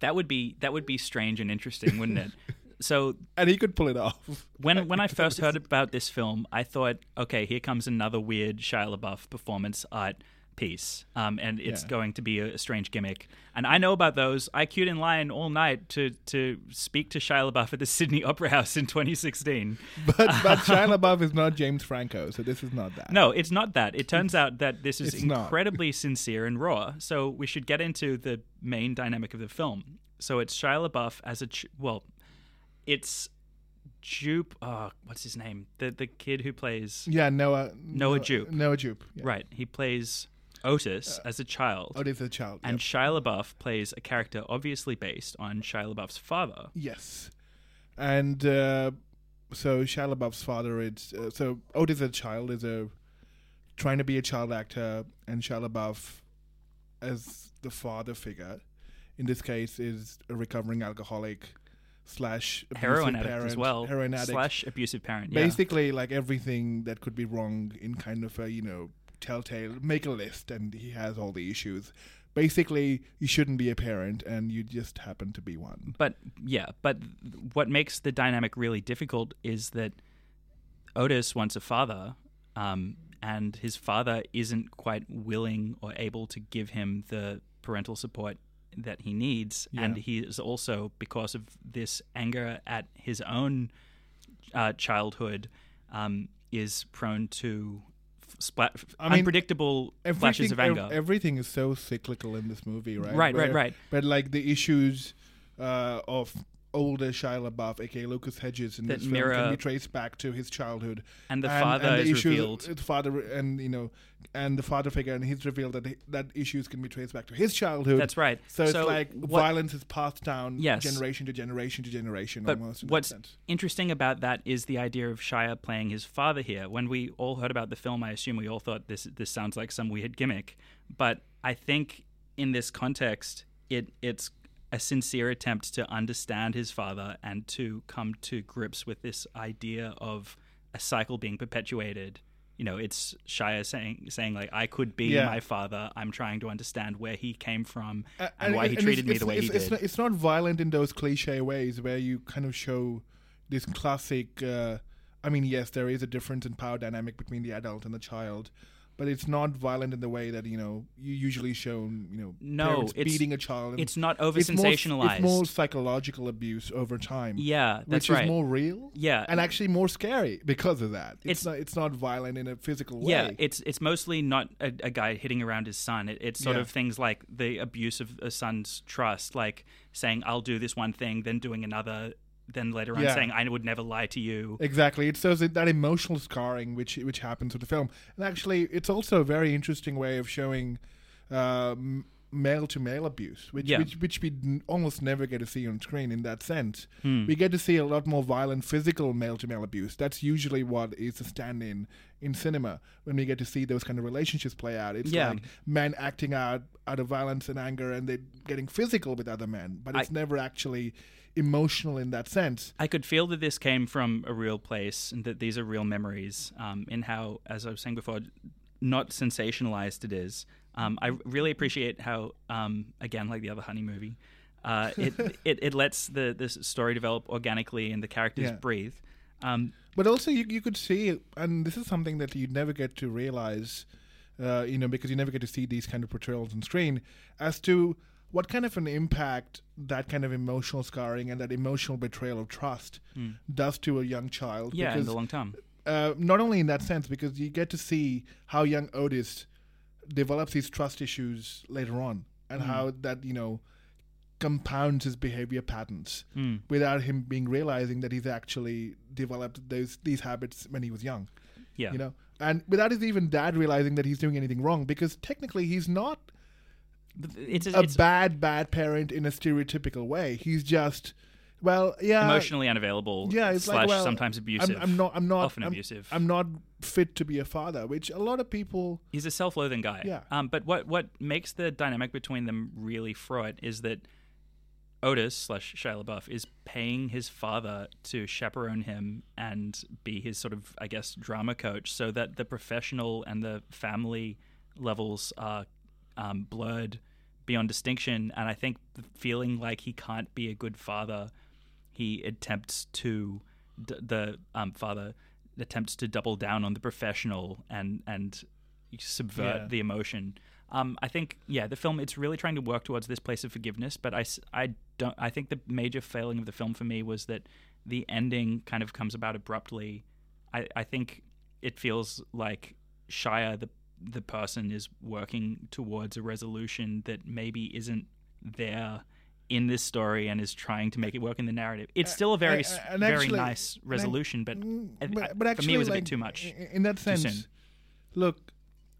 That would be that would be strange and interesting, wouldn't it? So and he could pull it off. When when I first heard about this film, I thought, okay, here comes another weird Shia LaBeouf performance art piece, um, and it's yeah. going to be a, a strange gimmick. And I know about those. I queued in line all night to to speak to Shia LaBeouf at the Sydney Opera House in twenty sixteen. But, but Shia LaBeouf is not James Franco, so this is not that. No, it's not that. It turns out that this is it's incredibly sincere and raw, so we should get into the main dynamic of the film. So it's Shia LaBeouf as a... Ch- well, it's... Jupe, oh, what's his name? The the kid who plays... Yeah, Noah... Noah, Noah Jupe. Noah Jupe. Yeah. Right. He plays... Otis uh, as a child. Otis as a child, And yep. Shia LaBeouf plays a character obviously based on Shia LaBeouf's father. Yes. And uh, so Shia LaBeouf's father is... Uh, so Otis as a child is a trying to be a child actor, and Shia LaBeouf as the father figure, in this case, is a recovering alcoholic slash abusive heroin parent. Addict as well. Heroin addict. Slash abusive parent, yeah. Basically, like, everything that could be wrong in kind of a, you know... telltale, make a list, and he has all the issues. Basically, you shouldn't be a parent, and you just happen to be one. But yeah, but what makes the dynamic really difficult is that Otis wants a father, um, and his father isn't quite willing or able to give him the parental support that he needs, yeah. and he is also, because of this anger at his own uh, childhood, um, is prone to Splat- I mean, unpredictable flashes of anger. Everything is so cyclical in this movie, right? Right, Where, right, right. But like the issues uh, of older Shia LaBeouf, aka Lucas Hedges, in that this mirror, film can be traced back to his childhood, and the and, father and the is issues, revealed. The father and you know, and the father figure, and he's revealed that he, that issues can be traced back to his childhood. That's right. So, so it's like what, violence is passed down yes. generation to generation to generation. But almost in what's interesting about that is the idea of Shia playing his father here. When we all heard about the film, I assume we all thought this this sounds like some weird gimmick. But I think in this context, it it's. a sincere attempt to understand his father and to come to grips with this idea of a cycle being perpetuated. You know, it's Shia saying, saying like, I could be yeah. my father. I'm trying to understand where he came from uh, and, and why and he treated me the way he did. It's not, it's not violent in those cliche ways where you kind of show this classic... Uh, I mean, yes, there is a difference in power dynamic between the adult and the child, but it's not violent in the way that, you know, you usually shown, you know, no, parents beating a child. And it's not over-sensationalized. It's more, it's more psychological abuse over time. Yeah, that's which right. Which is more real. Yeah. And actually more scary because of that. It's, it's, not, it's not violent in a physical way. Yeah, it's it's mostly not a, a guy hitting around his son. It, it's sort yeah. of things like the abuse of a son's trust, like saying, I'll do this one thing, then doing another, then later on yeah. saying, I would never lie to you. Exactly. It's those, that emotional scarring which which happens with the film. And actually, it's also a very interesting way of showing uh, male-to-male abuse, which, yeah. which which we almost never get to see on screen in that sense. Hmm. We get to see a lot more violent, physical male-to-male abuse. That's usually what is a stand-in in cinema, when we get to see those kind of relationships play out. It's yeah. like men acting out out of violence and anger, and they're getting physical with other men, but it's I- never actually... emotional in that sense. I could feel that this came from a real place and that these are real memories, um, in how, as I was saying before, not sensationalized it is. Um, I really appreciate how, um, again, like the other Honey movie, uh, it, it, it lets the this story develop organically and the characters yeah. breathe. Um, but also you, you could see, and this is something that you never get to realize, uh, you know, because you never get to see these kind of portrayals on screen, as to what kind of an impact that kind of emotional scarring and that emotional betrayal of trust mm. does to a young child. Yeah, because, in the long term. Uh, not only in that sense, because you get to see how young Otis develops his trust issues later on and mm. how that, you know, compounds his behavior patterns mm. without him being realizing that he's actually developed those these habits when he was young. Yeah. You know? And without his even dad realizing that he's doing anything wrong, because technically he's not it's a, a it's, bad, bad parent in a stereotypical way. He's just well, yeah, emotionally unavailable. Yeah, it's slash like, well, sometimes abusive. I'm, I'm not. I'm not often I'm, abusive. I'm not fit to be a father, which a lot of people. He's a self-loathing guy. Yeah. Um. But what what makes the dynamic between them really fraught is that Otis slash Shia LaBeouf is paying his father to chaperone him and be his sort of, I guess, drama coach, so that the professional and the family levels are um, blurred beyond distinction. And I think feeling like he can't be a good father. He attempts to, the um, father attempts to double down on the professional and and subvert yeah. the emotion. Um, I think, yeah, the film, it's really trying to work towards this place of forgiveness, but I, I, don't, I think the major failing of the film for me was that the ending kind of comes about abruptly. I, I think it feels like Shia, the, the person, is working towards a resolution that maybe isn't there in this story and is trying to make it work in the narrative. It's still a very uh, uh, very actually, nice resolution, but, but, but actually, for me it was like, a bit too much. In that sense, look,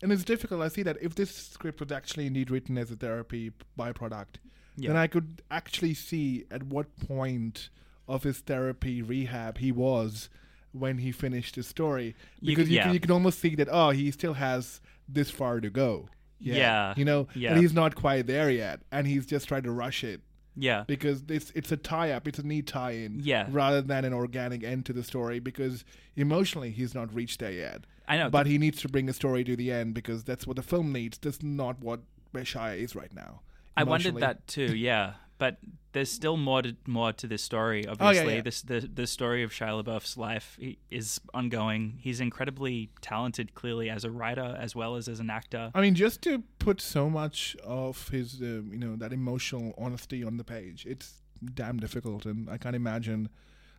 and it's difficult. I see that if this script was actually indeed written as a therapy byproduct, yeah. then I could actually see at what point of his therapy rehab he was when he finished his story. Because you, you, yeah. can, you can almost see that, oh, he still has this far to go. Yeah. yeah. You know, yeah. and he's not quite there yet. And he's just trying to rush it. Yeah, because it's it's a tie-up, it's a neat tie-in, yeah. rather than an organic end to the story. Because emotionally, he's not reached there yet. I know, but he needs to bring a story to the end because that's what the film needs. That's not what Shia is right now. I wondered that too. Yeah, but there's still more to, more to this story. Obviously, oh, yeah, yeah. this the the story of Shia LaBeouf's life is ongoing. He's incredibly talented, clearly, as a writer as well as as an actor. I mean, just to put so much of his, uh, you know, that emotional honesty on the page, it's damn difficult, and I can't imagine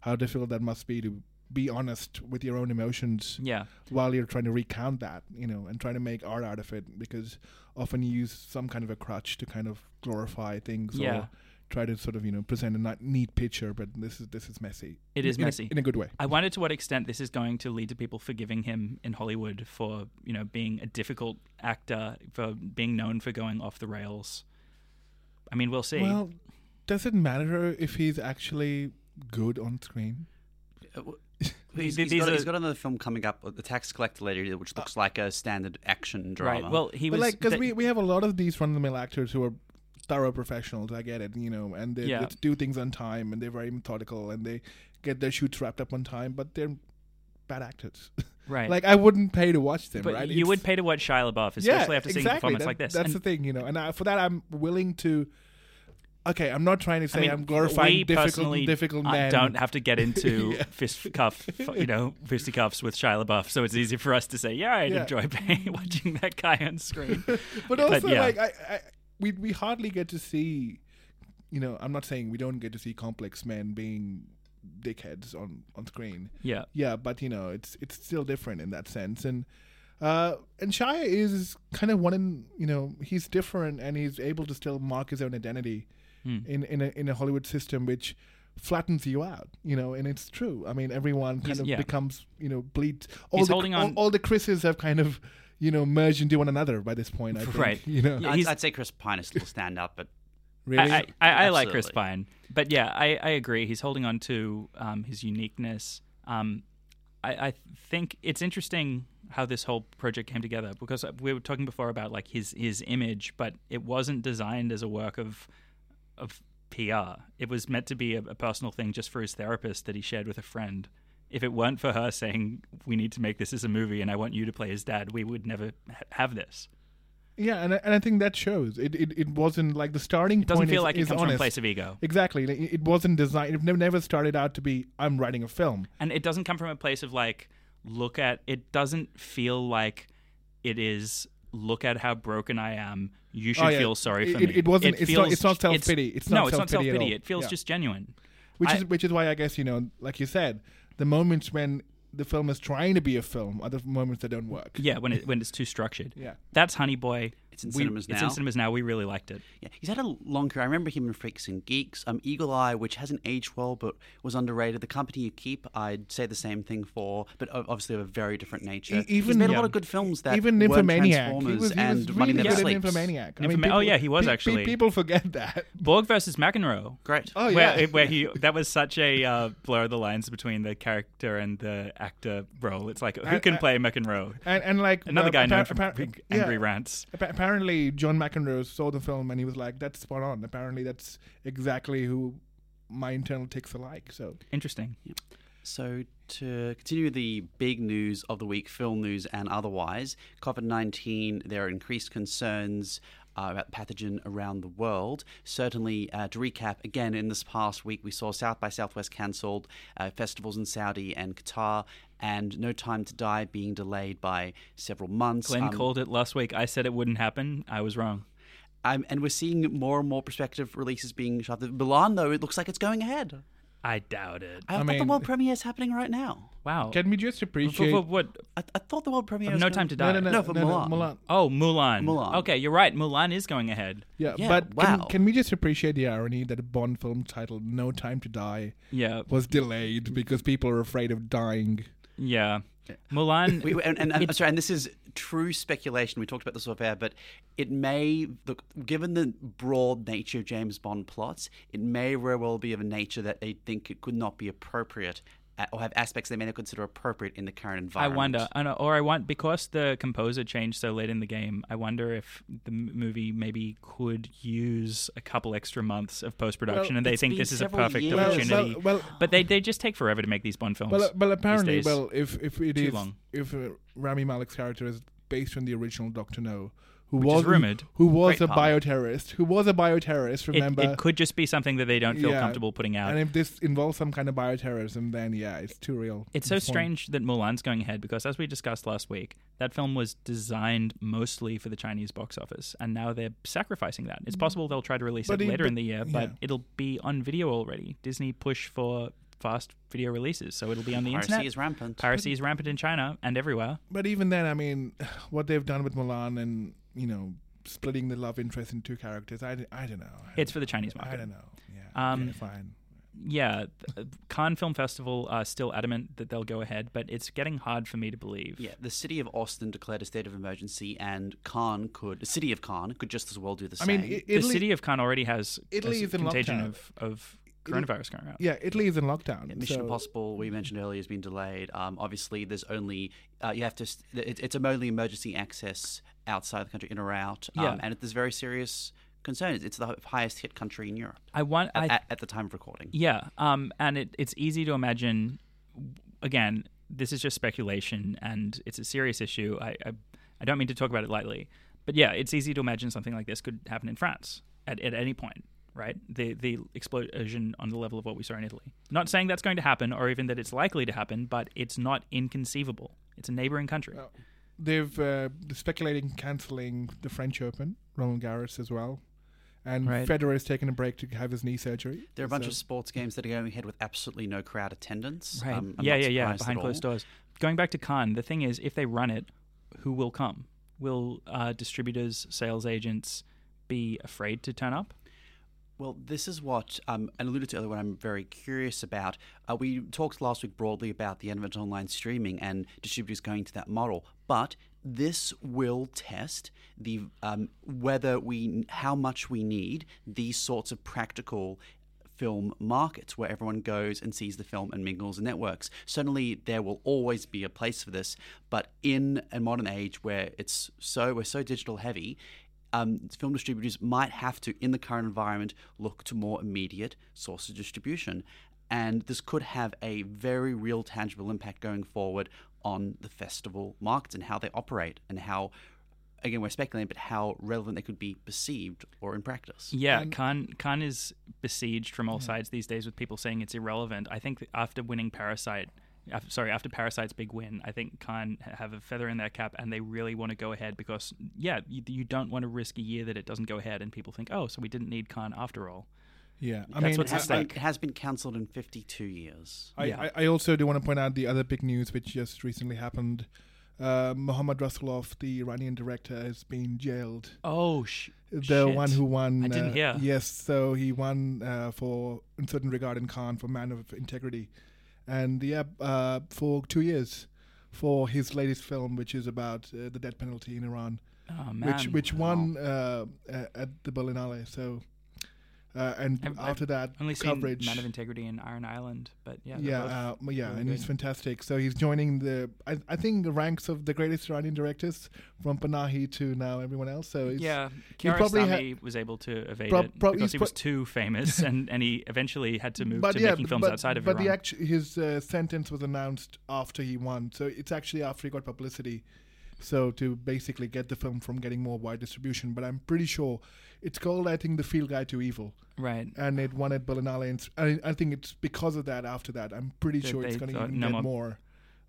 how difficult that must be to be honest with your own emotions yeah. while you're trying to recount that, you know, and trying to make art out of it, because often you use some kind of a crutch to kind of glorify things yeah. or try to sort of, you know, present a neat picture, but this is this is messy. It is in messy. A, in a good way. I wonder to what extent this is going to lead to people forgiving him in Hollywood for, you know, being a difficult actor, for being known for going off the rails. I mean, we'll see. Well, does it matter if he's actually good on screen? Uh, w- He's, he's, got, are, he's got another film coming up, The Tax Collector Lady, which looks uh, like a standard action drama. Right. Well, he was like because we, we have a lot of these run-of-the-mill actors who are thorough professionals. I get it, you know, and they, yeah. they do things on time, and they're very methodical, and they get their shoots wrapped up on time, but they're bad actors. Right. Like I wouldn't pay to watch them. But right? You it's, would pay to watch Shia LaBeouf, especially yeah, after seeing exactly. a performance that, like this. That's and, the thing, you know, and I, for that I'm willing to. Okay, I'm not trying to say I mean, I'm glorifying difficult, difficult men. I don't have to get into yeah. fist cuff, you know, fisticuffs with Shia LaBeouf, so it's easy for us to say, yeah, I'd yeah. enjoy paying, watching that guy on screen. but, but also, yeah. like, I, I, we we hardly get to see, you know, I'm not saying we don't get to see complex men being dickheads on, on screen. Yeah, yeah, but you know, it's it's still different in that sense, and. Uh, and Shia is kind of one in, you know, he's different and he's able to still mark his own identity mm. in, in, a, in a Hollywood system which flattens you out, you know, and it's true. I mean, everyone kind he's, of yeah. becomes, you know, bleeds. All he's the, holding on. All, all the Chris's have kind of, you know, merged into one another by this point, I think. Right. You know? yeah, I'd, I'd say Chris Pine is still stand up, but. Really? I, I, I like Chris Pine. But yeah, I, I agree. He's holding on to um, his uniqueness. Um, I, I think it's interesting how this whole project came together, because we were talking before about like his his image, but it wasn't designed as a work of of P R. It was meant to be a, a personal thing just for his therapist that he shared with a friend. If it weren't for her saying, we need to make this as a movie and I want you to play his dad, we would never ha- have this. Yeah, and I, and I think that shows. It it, it wasn't like the starting point. It doesn't point feel is, like it comes honest. From a place of ego. Exactly. It, it wasn't designed. It never started out to be, I'm writing a film. And it doesn't come from a place of like, look at it doesn't feel like it is look at how broken I am, you should oh, yeah. feel sorry for it, me it, it wasn't it it's, feels, not, it's not self-pity it's, it's not no it's not self-pity it feels yeah. just genuine, which I, is which is why I guess, you know, like you said, the moments when the film is trying to be a film are the moments that don't work. Yeah, when it when it's too structured. Yeah, that's Honey Boy. It's in we, cinemas it's now. It's in cinemas now. We really liked it. Yeah, he's had a long career. I remember him in Freaks and Geeks. Um, Eagle Eye, which hasn't aged well but was underrated. The Company You Keep, I'd say the same thing for, but obviously of a very different nature. E- even, he's made yeah. a lot of good films that even were Transformers he was, he and was really Money Never good Sleeps. Nymphomaniac. I mean, Nymphoma- people, oh yeah, he was pe- actually. Pe- people forget that. Borg versus McEnroe. Great. Oh yeah. Where, where he that was such a uh, blur of the lines between the character and the actor role. It's like who and, can uh, play McEnroe? And, and like another uh, guy known for big angry yeah. rants. Apparently, John McEnroe saw the film and he was like, "That's spot on." Apparently, that's exactly who my internal ticks are like. So interesting. Yeah. So to continue the big news of the week, film news and otherwise, COVID nineteen, there are increased concerns Uh, about the pathogen around the world. Certainly, uh, to recap, again, in this past week, we saw South by Southwest cancelled, uh, festivals in Saudi and Qatar, and No Time to Die being delayed by several months. Glenn um, called it last week. I said it wouldn't happen. I was wrong. Um, and we're seeing more and more prospective releases being shot. Milan, though, it looks like it's going ahead. I doubt it. I, I mean, thought the world premiere is happening right now. Wow. Can we just appreciate... For, for what? I, I thought the world premiere was... No Time to Die. No, no, no. no for no, Mulan. No, Mulan. Oh, Mulan. Mulan. Okay, you're right. Mulan is going ahead. Yeah, yeah but wow. can, can we just appreciate the irony that a Bond film titled No Time to Die yeah. was delayed because people are afraid of dying? Yeah. Mulan... we, and, and, and, sorry, and this is true speculation. We talked about this off air, but it may... Look, given the broad nature of James Bond plots, it may very well be of a nature that they think it could not be appropriate or have aspects they may not consider appropriate in the current environment. I wonder. I know, or I want... Because the composer changed so late in the game, I wonder if the movie maybe could use a couple extra months of post-production well, and they think this is a perfect years. opportunity. Well, well, but they, they just take forever to make these Bond films. Well, well apparently, well, if, if it is... Long. If uh, Rami Malek's character is based on the original Doctor No... Who Which was, is rumored. Who was Great a part. bioterrorist. Who was a bioterrorist, remember? It, it could just be something that they don't feel yeah. comfortable putting out. And if this involves some kind of bioterrorism, then yeah, it's too real. It's so point. strange that Mulan's going ahead because, as we discussed last week, that film was designed mostly for the Chinese box office, and now they're sacrificing that. It's possible they'll try to release but it later it, but, in the year, but yeah. it'll be on video already. Disney push for... fast video releases, so it'll be on the piracy internet. Piracy is rampant. Piracy is rampant in China and everywhere. But even then, I mean, what they've done with Mulan and, you know, splitting the love interest in two characters, I, I don't know. I it's don't for know. the Chinese market. I don't know. Yeah, um, yeah fine. Yeah, Cannes Film Festival are still adamant that they'll go ahead, but it's getting hard for me to believe. Yeah, the city of Austin declared a state of emergency, and Cannes could, the city of Cannes could just as well do the I same. I mean, it, Italy, the city of Cannes already has Italy a contagion of... of coronavirus going around. Yeah, Italy is in lockdown. Yeah, Mission so. Impossible, we mentioned earlier, has been delayed. Um, obviously, there's only uh, you have to. St- it, it's only emergency access outside the country, in or out. Um, yeah. and it's very serious concern. It's the highest hit country in Europe. I want at, I, at, at the time of recording. Yeah, um, and it, it's easy to imagine. Again, this is just speculation, and it's a serious issue. I, I, I don't mean to talk about it lightly, but yeah, it's easy to imagine something like this could happen in France at, at any point. Right, the the explosion on the level of what we saw in Italy. Not saying that's going to happen, or even that it's likely to happen, but it's not inconceivable. It's a neighboring country. Well, they've uh, speculating cancelling the French Open, Roland Garros as well, and right. Federer's taken a break to have his knee surgery. There are a bunch so. of sports games that are going ahead with absolutely no crowd attendance. Right. Um, yeah, yeah, yeah. Behind closed doors. Going back to Cannes, the thing is, if they run it, who will come? Will uh, distributors, sales agents be afraid to turn up? Well, this is what um, I alluded to earlier, what I'm very curious about. Uh, we talked last week broadly about the advent of online streaming and distributors going to that model, but this will test the um, whether we, how much we need these sorts of practical film markets where everyone goes and sees the film and mingles and networks. Certainly, there will always be a place for this, but in a modern age where it's so we're so digital heavy. Um, film distributors might have to, in the current environment, look to more immediate sources of distribution. And this could have a very real, tangible impact going forward on the festival markets and how they operate and how, again, we're speculating, but how relevant they could be perceived or in practice. Yeah, um, Cannes, Cannes is besieged from all yeah. sides these days with people saying it's irrelevant. I think after winning Parasite... After, sorry, after Parasite's big win, I think Cannes have a feather in their cap and they really want to go ahead because, yeah, you, you don't want to risk a year that it doesn't go ahead and people think, oh, so we didn't need Cannes after all. Yeah. I That's mean, what's it, has, like. It has been cancelled in fifty-two years. I, yeah. I, I also do want to point out the other big news which just recently happened. uh, Mohammad Rasulov, the Iranian director, has been jailed. Oh, sh- the shit. The one who won. I didn't uh, hear. Yes, so he won uh, for In Certain Regard in Cannes for Man of Integrity. And yeah, uh, for two years for his latest film, which is about uh, the death penalty in Iran. Oh, man. Which, which won uh, at the Berlinale, so... Uh, and I've, after I've that only coverage, seen Man of Integrity in Iron Island, but yeah, yeah, uh, yeah, really and good. He's fantastic. So he's joining the, I, I think, the ranks of the greatest Iranian directors, from Panahi to now everyone else. So it's, yeah, Kiarostami ha- was able to evade prob- prob- it because he was pro- too famous, and, and he eventually had to move to yeah, making films but, outside of but Iran. But actu- his uh, sentence was announced after he won, so it's actually after he got publicity. So to basically get the film from getting more wide distribution, but I'm pretty sure it's called, I think, The Field Guide to Evil. Right. And it won at Berlinale, and I, I think it's because of that. After that, I'm pretty that sure it's going to even no get more, more,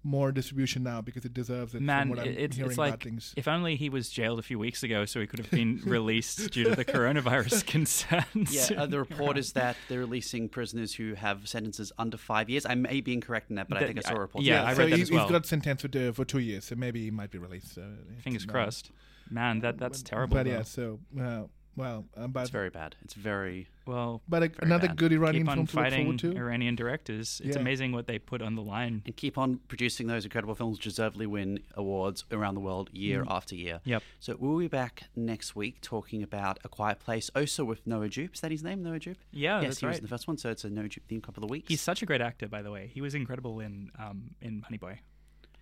more distribution now because it deserves it. Man, from what it, I'm it's, it's like if only he was jailed a few weeks ago, so he could have been released due to the coronavirus concerns. Yeah, uh, the report is that they're releasing prisoners who have sentences under five years. I may be incorrect in that, but that, I think I saw a report. Yeah, yeah I read so that he, as well. He's got sentenced for, uh, for two years, so maybe he might be released. So fingers crossed. Man, that that's terrible. But though. yeah, so. Uh, Well, um, but it's very bad. It's very well. But a, very another bad. good Iranian keep on film to fighting look forward to. Iranian directors. It's yeah. amazing what they put on the line. And keep on producing those incredible films, deservedly win awards around the world year mm. after year. Yep. So we'll be back next week talking about A Quiet Place, also with Noah Jupe. Is that his name, Noah Jupe? Yeah, yes, that's he right. was in the first one, so it's a Noah Jupe theme couple of weeks. He's such a great actor, by the way. He was incredible in um, in Honey Boy,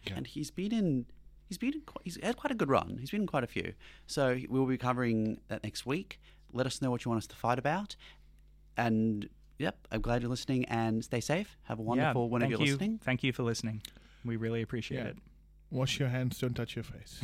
yeah. and he's been in. He's been in quite, he's had quite a good run. He's been in quite a few. So we'll be covering that next week. Let us know what you want us to fight about. And, yep, I'm glad you're listening. And stay safe. Have a wonderful yeah, whenever you're you. listening. Thank you for listening. We really appreciate yeah. it. Wash your hands. Don't touch your face.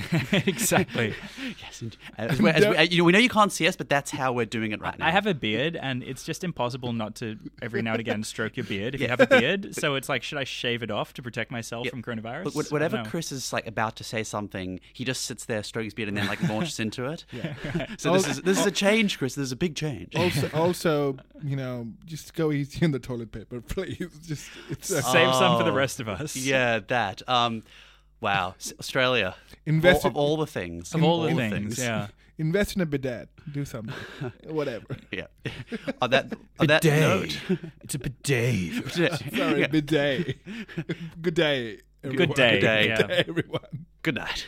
Exactly. Yes. And, as we, as we, you know, we know you can't see us, but that's how we're doing it right now. I have a beard, and it's just impossible not to every now and again stroke your beard if yeah. you have a beard. So it's like, should I shave it off to protect myself yep. from coronavirus? But whatever Chris is like about to say something, he just sits there, strokes his beard, and then like launches into it. Yeah. Right. So also, this is this is a change, Chris. This is a big change. Also, also, you know, just go easy on the toilet paper, please. Just it's okay. save oh, some for the rest of us. Yeah, that. Um, Wow, Australia! Invest all, in, of all the things, of all the things, things. Yeah. Invest in a bidet. Do something, whatever. Yeah. On that, on that note, it's a bidet. bidet. Sorry, yeah. bidet. Good day, everyone. Good day, good day, yeah. Good day everyone. Good night.